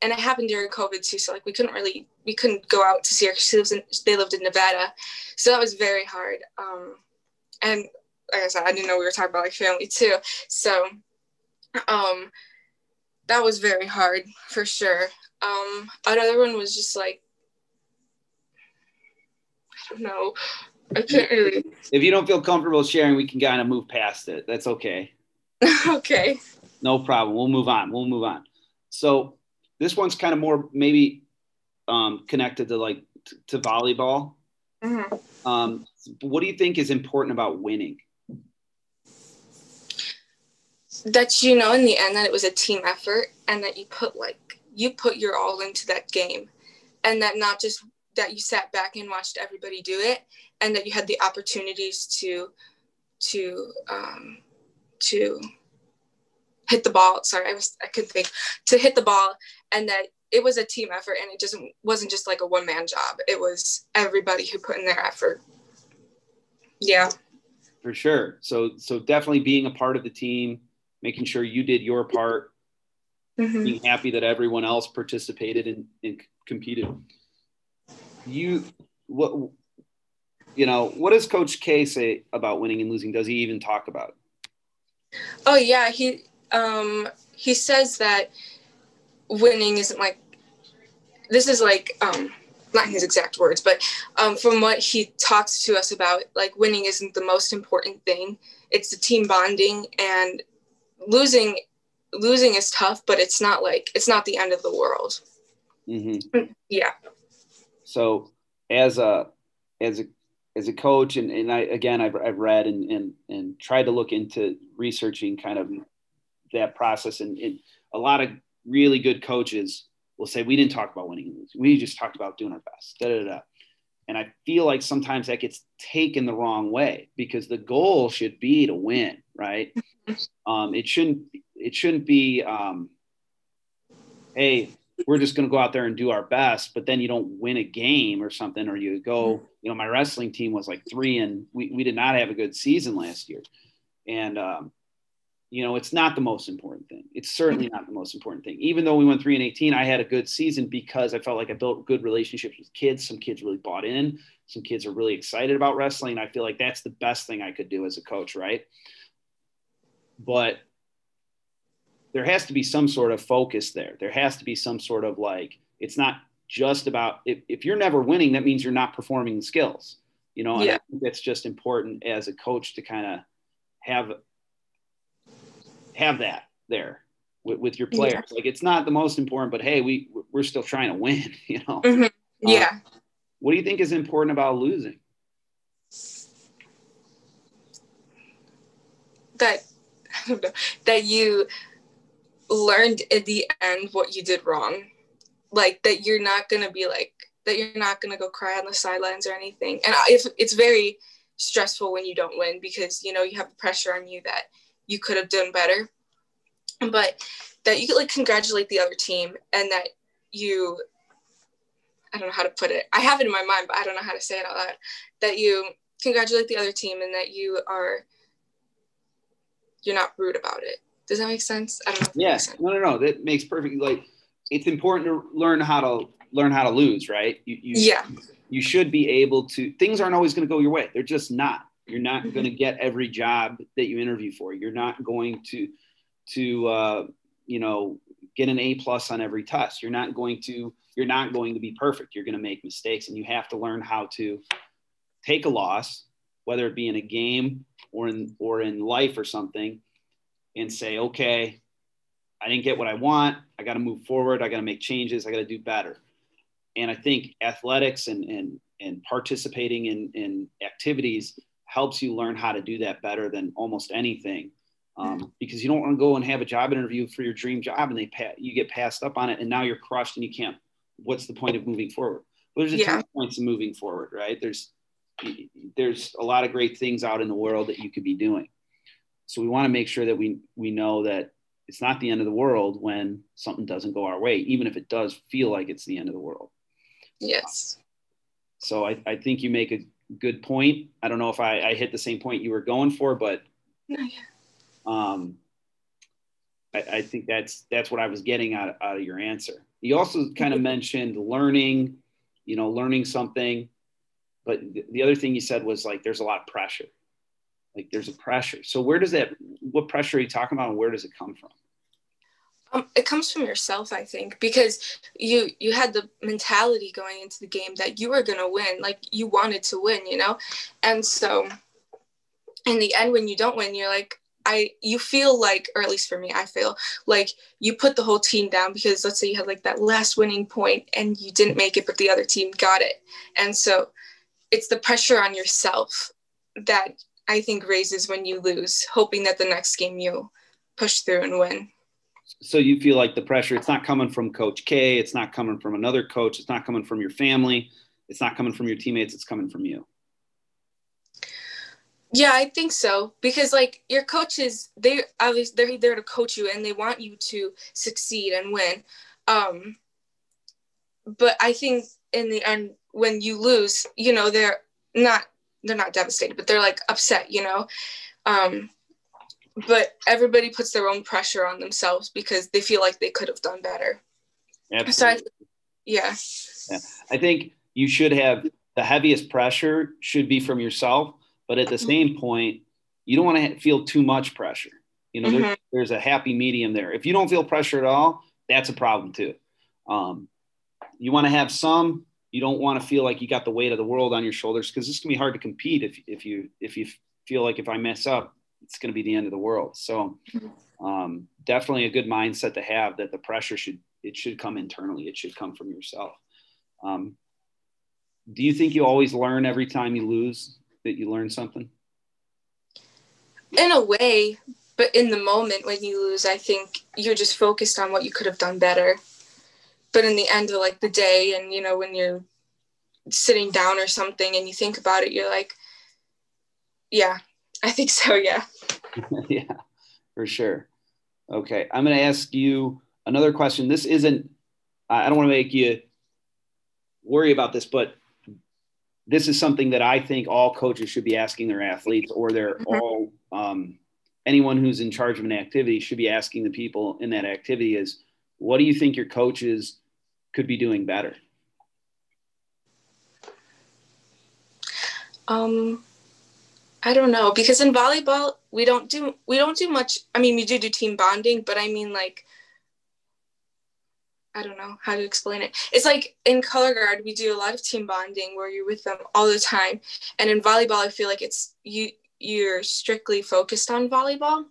and it happened during COVID too. So like we couldn't really we couldn't go out to see her because she lives in they lived in Nevada. So that was very hard. Um, and like I said, I didn't know we were talking about like family too. So, um, that was very hard for sure. Um, another one was just like, I don't know. I can't really. If you don't feel comfortable sharing, we can kind of move past it. That's okay. Okay. No problem. We'll move on. We'll move on. So this one's kind of more maybe um, connected to like t- to volleyball. Mm-hmm. Um, what do you think is important about winning? That, you know, in the end that it was a team effort and that you put like, you put your all into that game, and that not just that you sat back and watched everybody do it, and that you had the opportunities to, to, um, to hit the ball. Sorry, I was, I couldn't think to hit the ball, and that it was a team effort, and it just wasn't just like a one man job. It was everybody who put in their effort. Yeah, for sure. So, so definitely being a part of the team, making sure you did your part. Mm-hmm. Being happy that everyone else participated and, and competed. You, what, you know, what does Coach K say about winning and losing? Does he even talk about it? Oh yeah, he um, he says that winning isn't like this is like um, not his exact words, but um, from what he talks to us about, like winning isn't the most important thing. It's the team bonding, and losing. Losing is tough, but it's not like, it's not the end of the world. Mm-hmm. Yeah. So as a, as a, as a coach, and, and I, again, I've, I've read and, and, and tried to look into researching kind of that process. And, and a lot of really good coaches will say, we didn't talk about winning and losing. We just talked about doing our best. Da, da, da. And I feel like sometimes that gets taken the wrong way because the goal should be to win, right? um, it shouldn't be, It shouldn't be, um, hey, we're just going to go out there and do our best, but then you don't win a game or something, or you go, you know, my wrestling team was like three and we, we did not have a good season last year. And, um, you know, it's not the most important thing. It's certainly not the most important thing. Even though we went three and eighteen, I had a good season because I felt like I built good relationships with kids. Some kids really bought in. Some kids are really excited about wrestling. I feel like that's the best thing I could do as a coach, right? But there has to be some sort of focus there. There has to be some sort of like, it's not just about, if, if you're never winning, that means you're not performing the skills, you know, and yeah. I think that's just important as a coach to kind of have, have that there with, with your players. Yeah. Like it's not the most important, but hey, we, we're still trying to win, you know? Mm-hmm. Yeah. Um, what do you think is important about losing? That, I don't know, that you learned in the end what you did wrong, like that you're not gonna be like that you're not gonna go cry on the sidelines or anything. And if it's very stressful when you don't win, because, you know, you have the pressure on you that you could have done better, but that you could, like, congratulate the other team, and that you, I don't know how to put it. I have it in my mind, but I don't know how to say it out loud. That you congratulate the other team, and that you are, you're not rude about it. Does that make sense? I don't know. Yes. Yeah. No, no, no. That makes perfect. Like, it's important to learn how to learn how to lose, right? You, you yeah. You should be able to, things aren't always going to go your way. They're just not. You're not mm-hmm. going to get every job that you interview for. You're not going to, to, uh, you know, get an A plus on every test. You're not going to, you're not going to be perfect. You're going to make mistakes, and you have to learn how to take a loss, whether it be in a game or in, or in life or something, and say, okay, I didn't get what I want. I got to move forward. I got to make changes. I got to do better. And I think athletics and, and, and participating in, in activities helps you learn how to do that better than almost anything. Um, because you don't want to go and have a job interview for your dream job, and they pa- you get passed up on it, and now you're crushed, and you can't, what's the point of moving forward? Well, there's a yeah. ton of points of moving forward, right? There's, there's a lot of great things out in the world that you could be doing. So we want to make sure that we, we know that it's not the end of the world when something doesn't go our way, even if it does feel like it's the end of the world. Yes. So I, I think you make a good point. I don't know if I, I hit the same point you were going for, but no, yeah. um, I, I think that's, that's what I was getting out of, out of your answer. You also kind of mentioned learning, you know, learning something, but th- the other thing you said was, like, there's a lot of pressure. Like, there's a pressure. So where does that, what pressure are you talking about, and where does it come from? Um, it comes from yourself, I think, because you, you had the mentality going into the game that you were going to win, like, you wanted to win, you know? And so in the end, when you don't win, you're like, I, you feel like, or at least for me, I feel like you put the whole team down, because let's say you had, like, that last winning point and you didn't make it, but the other team got it. And so it's the pressure on yourself that I think raises when you lose, hoping that the next game you push through and win. So you feel like the pressure, it's not coming from Coach K, it's not coming from another coach, it's not coming from your family, it's not coming from your teammates, it's coming from you. Yeah, I think so, because, like, your coaches, they obviously they're there to coach you, and they want you to succeed and win. Um, but I think in the end, when you lose, you know, they're not they're not devastated, but they're, like, upset, you know. Um, but everybody puts their own pressure on themselves because they feel like they could have done better. Absolutely. So I, yeah. yeah, I think you should have the heaviest pressure should be from yourself. But at the same point, you don't want to feel too much pressure. You know, mm-hmm. there's, there's a happy medium there. If you don't feel pressure at all, that's a problem too. Um, you want to have some, you don't want to feel like you got the weight of the world on your shoulders, because this can be hard to compete. If, if you, if you feel like, if I mess up, it's going to be the end of the world. So um, definitely a good mindset to have, that the pressure should, it should come internally. It should come from yourself. Um, do you think you always learn every time you lose? That you learn something? In a way, but in the moment when you lose, I think you're just focused on what you could have done better. But in the end of, like, the day, and, you know, when you're sitting down or something and you think about it, you're like, yeah, I think so. Yeah. Yeah, for sure. Okay. I'm going to ask you another question. This isn't, I don't want to make you worry about this, but this is something that I think all coaches should be asking their athletes, or their mm-hmm. all um, anyone who's in charge of an activity should be asking the people in that activity is, what do you think your coaches could be doing better? Um, I don't know, because in volleyball, we don't do, we don't do much. I mean, we do do team bonding, but I mean, like, I don't know how to explain it. It's like in color guard, we do a lot of team bonding where you're with them all the time. And in volleyball, I feel like it's you, you're strictly focused on volleyball.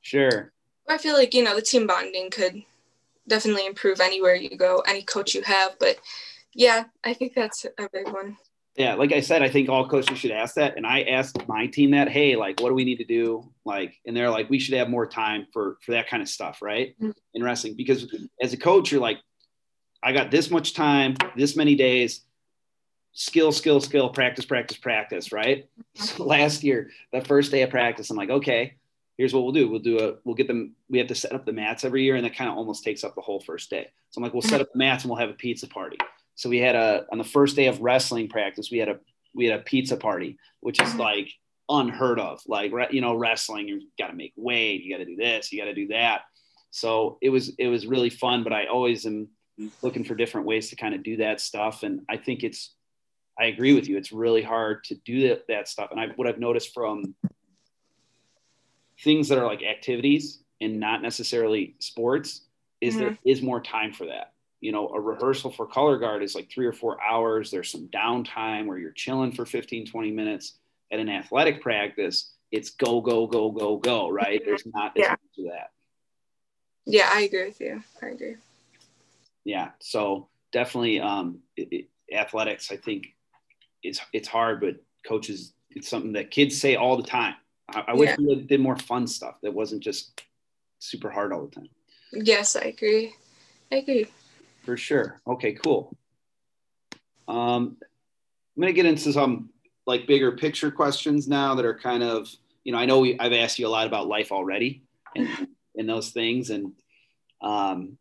Sure. I feel like, you know, the team bonding could definitely improve anywhere you go, any coach you have. But yeah, I think that's a big one. Yeah. Like I said, I think all coaches should ask that. And I asked my team that, hey, like, what do we need to do? Like, and they're like, we should have more time for, for that kind of stuff, right? Mm-hmm. In wrestling, because as a coach, you're like, I got this much time, this many days. skill, skill, skill, practice, practice, practice, right? So last year, the first day of practice, I'm like, okay, here's what we'll do. We'll do a, we'll get them, we have to set up the mats every year, and that kind of almost takes up the whole first day. So I'm like, we'll set up the mats and we'll have a pizza party. So we had a, on the first day of wrestling practice, we had a, we had a pizza party, which is like unheard of. Like, you know, wrestling, you got to make weight, you got to do this, you got to do that. So it was, it was really fun, but I always am looking for different ways to kind of do that stuff. And I think it's, I agree with you. It's really hard to do that, that stuff. And I, what I've noticed from things that are like activities and not necessarily sports is mm-hmm. there is more time for that. You know, a rehearsal for color guard is like three or four hours. There's some downtime where you're chilling for fifteen, twenty minutes. At an athletic practice, it's go, go, go, go, go, right? There's not as yeah. much of that. Yeah, I agree with you. I agree. Yeah, so definitely um, it, it, athletics, I think, it's it's hard, but coaches, it's something that kids say all the time. I, I yeah. wish we did more fun stuff that wasn't just super hard all the time. Yes, I agree. I agree. For sure. Okay, cool. Um, I'm going to get into some like bigger picture questions now that are kind of, you know, I know we, I've asked you a lot about life already and, and those things. And um,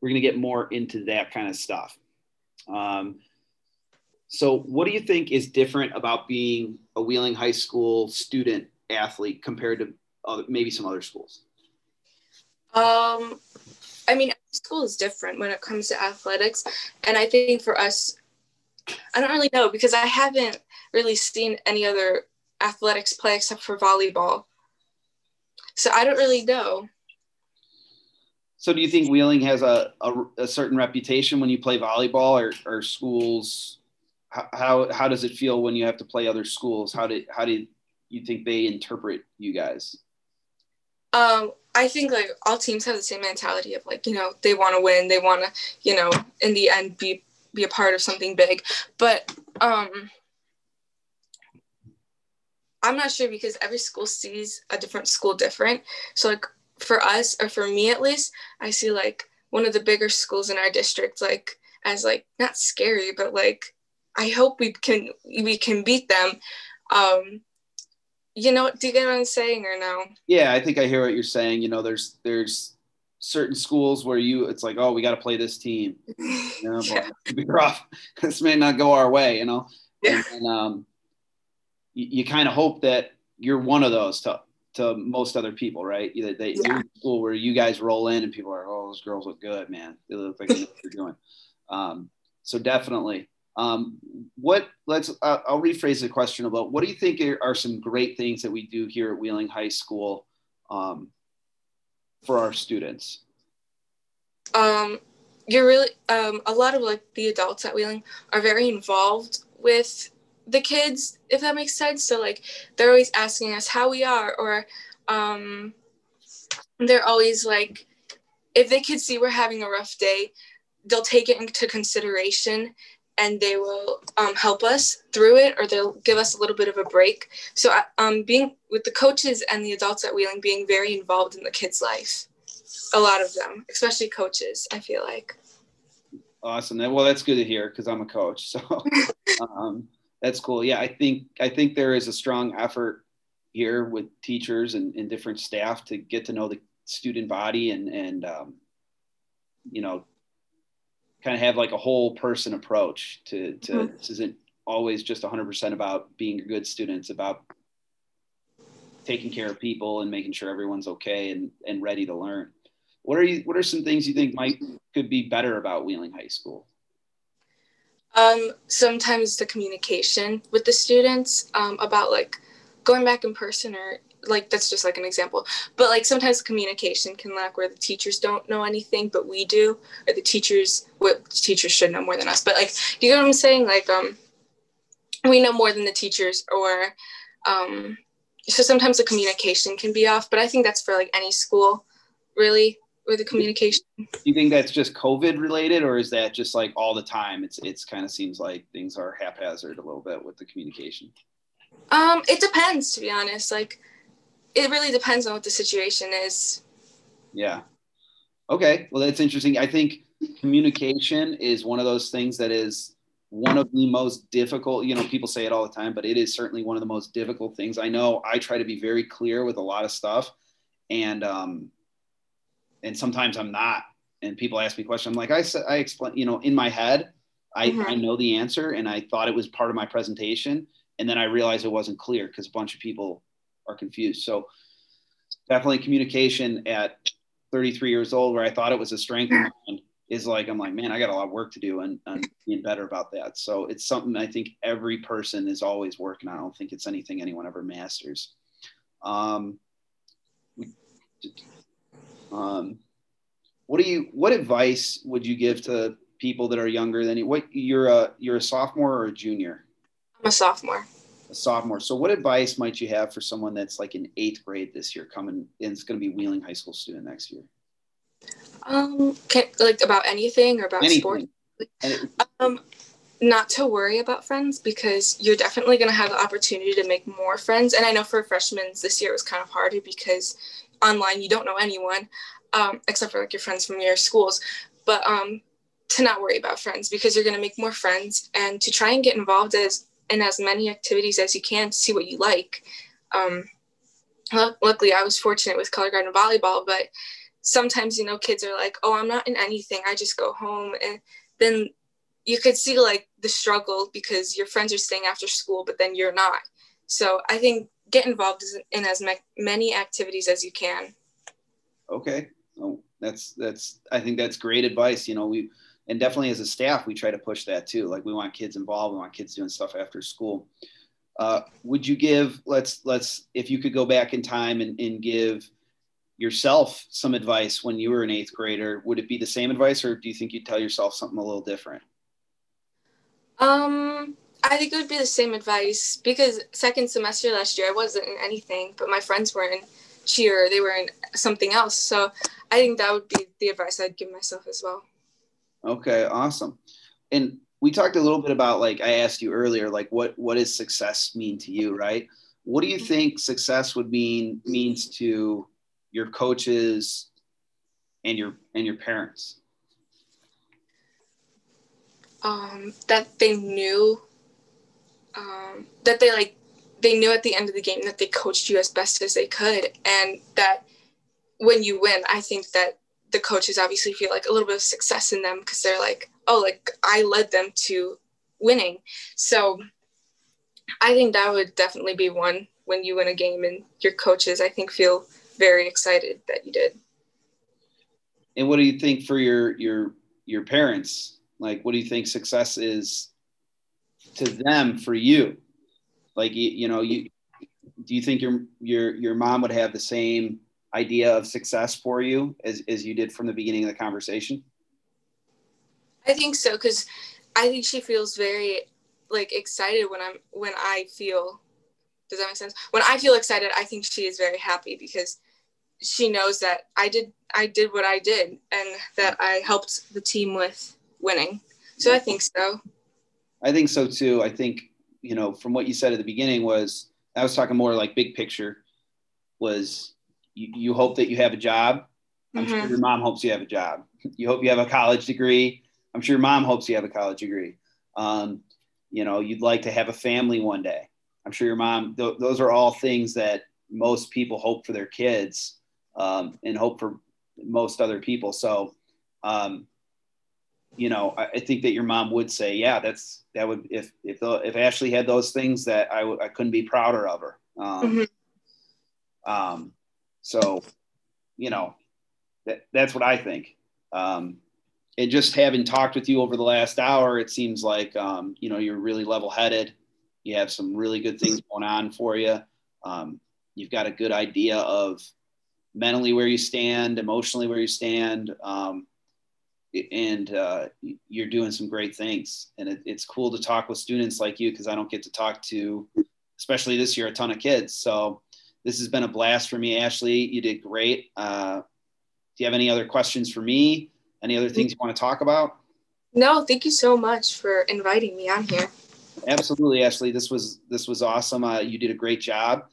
we're going to get more into that kind of stuff. Um, So what do you think is different about being a Wheeling High School student athlete compared to other, maybe some other schools? Um, I mean, school is different when it comes to athletics. And I think for us, I don't really know because I haven't really seen any other athletics play except for volleyball. So I don't really know. So do you think Wheeling has a, a, a certain reputation when you play volleyball or, or schools – How how does it feel when you have to play other schools? How did how did you think they interpret you guys? Um, I think like all teams have the same mentality of like, you know, they want to win, they want to, you know, in the end be be a part of something big. But um, I'm not sure because every school sees a different school different. So like for us or for me at least, I see like one of the bigger schools in our district like as like not scary but like. I hope we can we can beat them. Um, you know, do you get what I'm saying or no? Yeah, I think I hear what you're saying. You know, there's there's certain schools where you it's like, oh, we got to play this team. You know, yeah. It'd be rough. This may not go our way. You know, yeah. and, and um, you, you kind of hope that you're one of those to to most other people, right? Either they yeah. you're in school where you guys roll in and people are, oh, those girls look good, man. They look like they know what they're doing. Um, so definitely. Um, what let's, uh, I'll rephrase the question about what do you think are, are some great things that we do here at Wheeling High School, um, for our students? Um, you're really, um, a lot of like the adults at Wheeling are very involved with the kids, if that makes sense. So like, they're always asking us how we are, or, um, they're always like, if they could see we're having a rough day, they'll take it into consideration and they will um, help us through it, or they'll give us a little bit of a break. So um, being with the coaches and the adults at Wheeling being very involved in the kids' life, a lot of them, especially coaches, I feel like. Awesome. Well, that's good to hear because I'm a coach. So um, that's cool. Yeah, I think I think there is a strong effort here with teachers and, and different staff to get to know the student body and, and um, you know, kind of have like a whole person approach to, to mm-hmm. This isn't always just one hundred percent about being a good student. It's about taking care of people and making sure everyone's okay and, and ready to learn. What are you, what are some things you think might could be better about Wheeling High School? Um, sometimes the communication with the students um, about like going back in person or like, that's just like an example, but like sometimes communication can lack where the teachers don't know anything, but we do, or the teachers, what teachers should know more than us, but like, do you know what I'm saying? Like, um, we know more than the teachers or, um, so sometimes the communication can be off, but I think that's for like any school really, or the communication. Do you think that's just COVID related or is that just like all the time? It's, it's kind of seems like things are haphazard a little bit with the communication. Um, it depends, to be honest. Like, it really depends on what the situation is. Yeah. Okay. Well, that's interesting. I think communication is one of those things that is one of the most difficult, you know, people say it all the time, but it is certainly one of the most difficult things. I know I try to be very clear with a lot of stuff, and, um, and sometimes I'm not, and people ask me questions. I'm like, I said, I explain, you know, in my head, I, mm-hmm. I know the answer, and I thought it was part of my presentation. And then I realized it wasn't clear because a bunch of people are confused. So definitely communication at thirty-three years old, where I thought it was a strength of mine, is like, I'm like, man, I got a lot of work to do, and I'm being better about that. So it's something I think every person is always working on. I don't think it's anything anyone ever masters. Um, um, what do you, what advice would you give to people that are younger than you? What, you're a, you're a sophomore or a junior? I'm a sophomore. A sophomore. So what advice might you have for someone that's like in eighth grade this year coming, and it's going to be Wheeling High School student next year? Um, can, like about anything or about anything. Sports? Anything. Um, not to worry about friends, because you're definitely going to have the opportunity to make more friends. And I know for freshmen this year it was kind of harder because online you don't know anyone, um, except for like your friends from your schools. But um, to not worry about friends, because you're going to make more friends, and to try and get involved as in as many activities as you can to see what you like. Um, luckily, I was fortunate with color guard and volleyball, but sometimes, you know, kids are like, oh, I'm not in anything, I just go home. And then you could see like the struggle because your friends are staying after school, but then you're not. So I think get involved in as many activities as you can. Okay. Oh, that's, that's, I think that's great advice. You know, we, and definitely as a staff, we try to push that too. Like, we want kids involved. We want kids doing stuff after school. Uh, would you give, let's, let's, if you could go back in time and, and give yourself some advice when you were an eighth grader, would it be the same advice, or do you think you'd tell yourself something a little different? Um, I think it would be the same advice, because second semester last year, I wasn't in anything, but my friends were in cheer. They were in something else. So I think that would be the advice I'd give myself as well. Okay, awesome. And we talked a little bit about, like, I asked you earlier, like, what what does success mean to you, right? What do you think success would mean means to your coaches and your and your parents? Um, that they knew, um, that they like they knew at the end of the game that they coached you as best as they could, and that when you win, I think that the coaches obviously feel like a little bit of success in them, because they're like, oh, like, I led them to winning. So I think that would definitely be one, when you win a game and your coaches, I think, feel very excited that you did. And what do you think for your, your, your parents? Like, what do you think success is to them for you? Like, you, you know, you, do you think your, your, your mom would have the same idea of success for you as, as you did from the beginning of the conversation? I think so, because I think she feels very, like, excited when I'm when I feel, does that make sense? When I feel excited, I think she is very happy, because she knows that I did I did what I did, and that I helped the team with winning. So I think so. I think so too. I think, you know, from what you said at the beginning was, I was talking more like big picture, was You, you hope that you have a job. I'm mm-hmm. sure your mom hopes you have a job. You hope you have a college degree. I'm sure your mom hopes you have a college degree. Um, you know, you'd like to have a family one day. I'm sure your mom, th- those are all things that most people hope for their kids, um, and hope for most other people. So, um, you know, I, I think that your mom would say, yeah, that's, that would, if, if, the, if Ashley had those things, that I w- I couldn't be prouder of her. Um, mm-hmm. um So, you know, that, that's what I think. Um, and just having talked with you over the last hour, it seems like, um, you know, you're really level-headed. You have some really good things going on for you. Um, you've got a good idea of mentally where you stand, emotionally where you stand. Um, and uh, you're doing some great things. And it, it's cool to talk with students like you, because I don't get to talk to, especially this year, a ton of kids. So this has been a blast for me, Ashley. You did great. Uh, do you have any other questions for me? Any other things you want to talk about? No, thank you so much for inviting me on here. Absolutely, Ashley. This was this was awesome. Uh, you did a great job.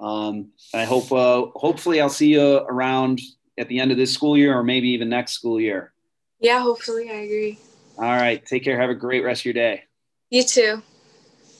Um, I hope uh, hopefully I'll see you around at the end of this school year, or maybe even next school year. Yeah, hopefully. I agree. All right. Take care. Have a great rest of your day. You too.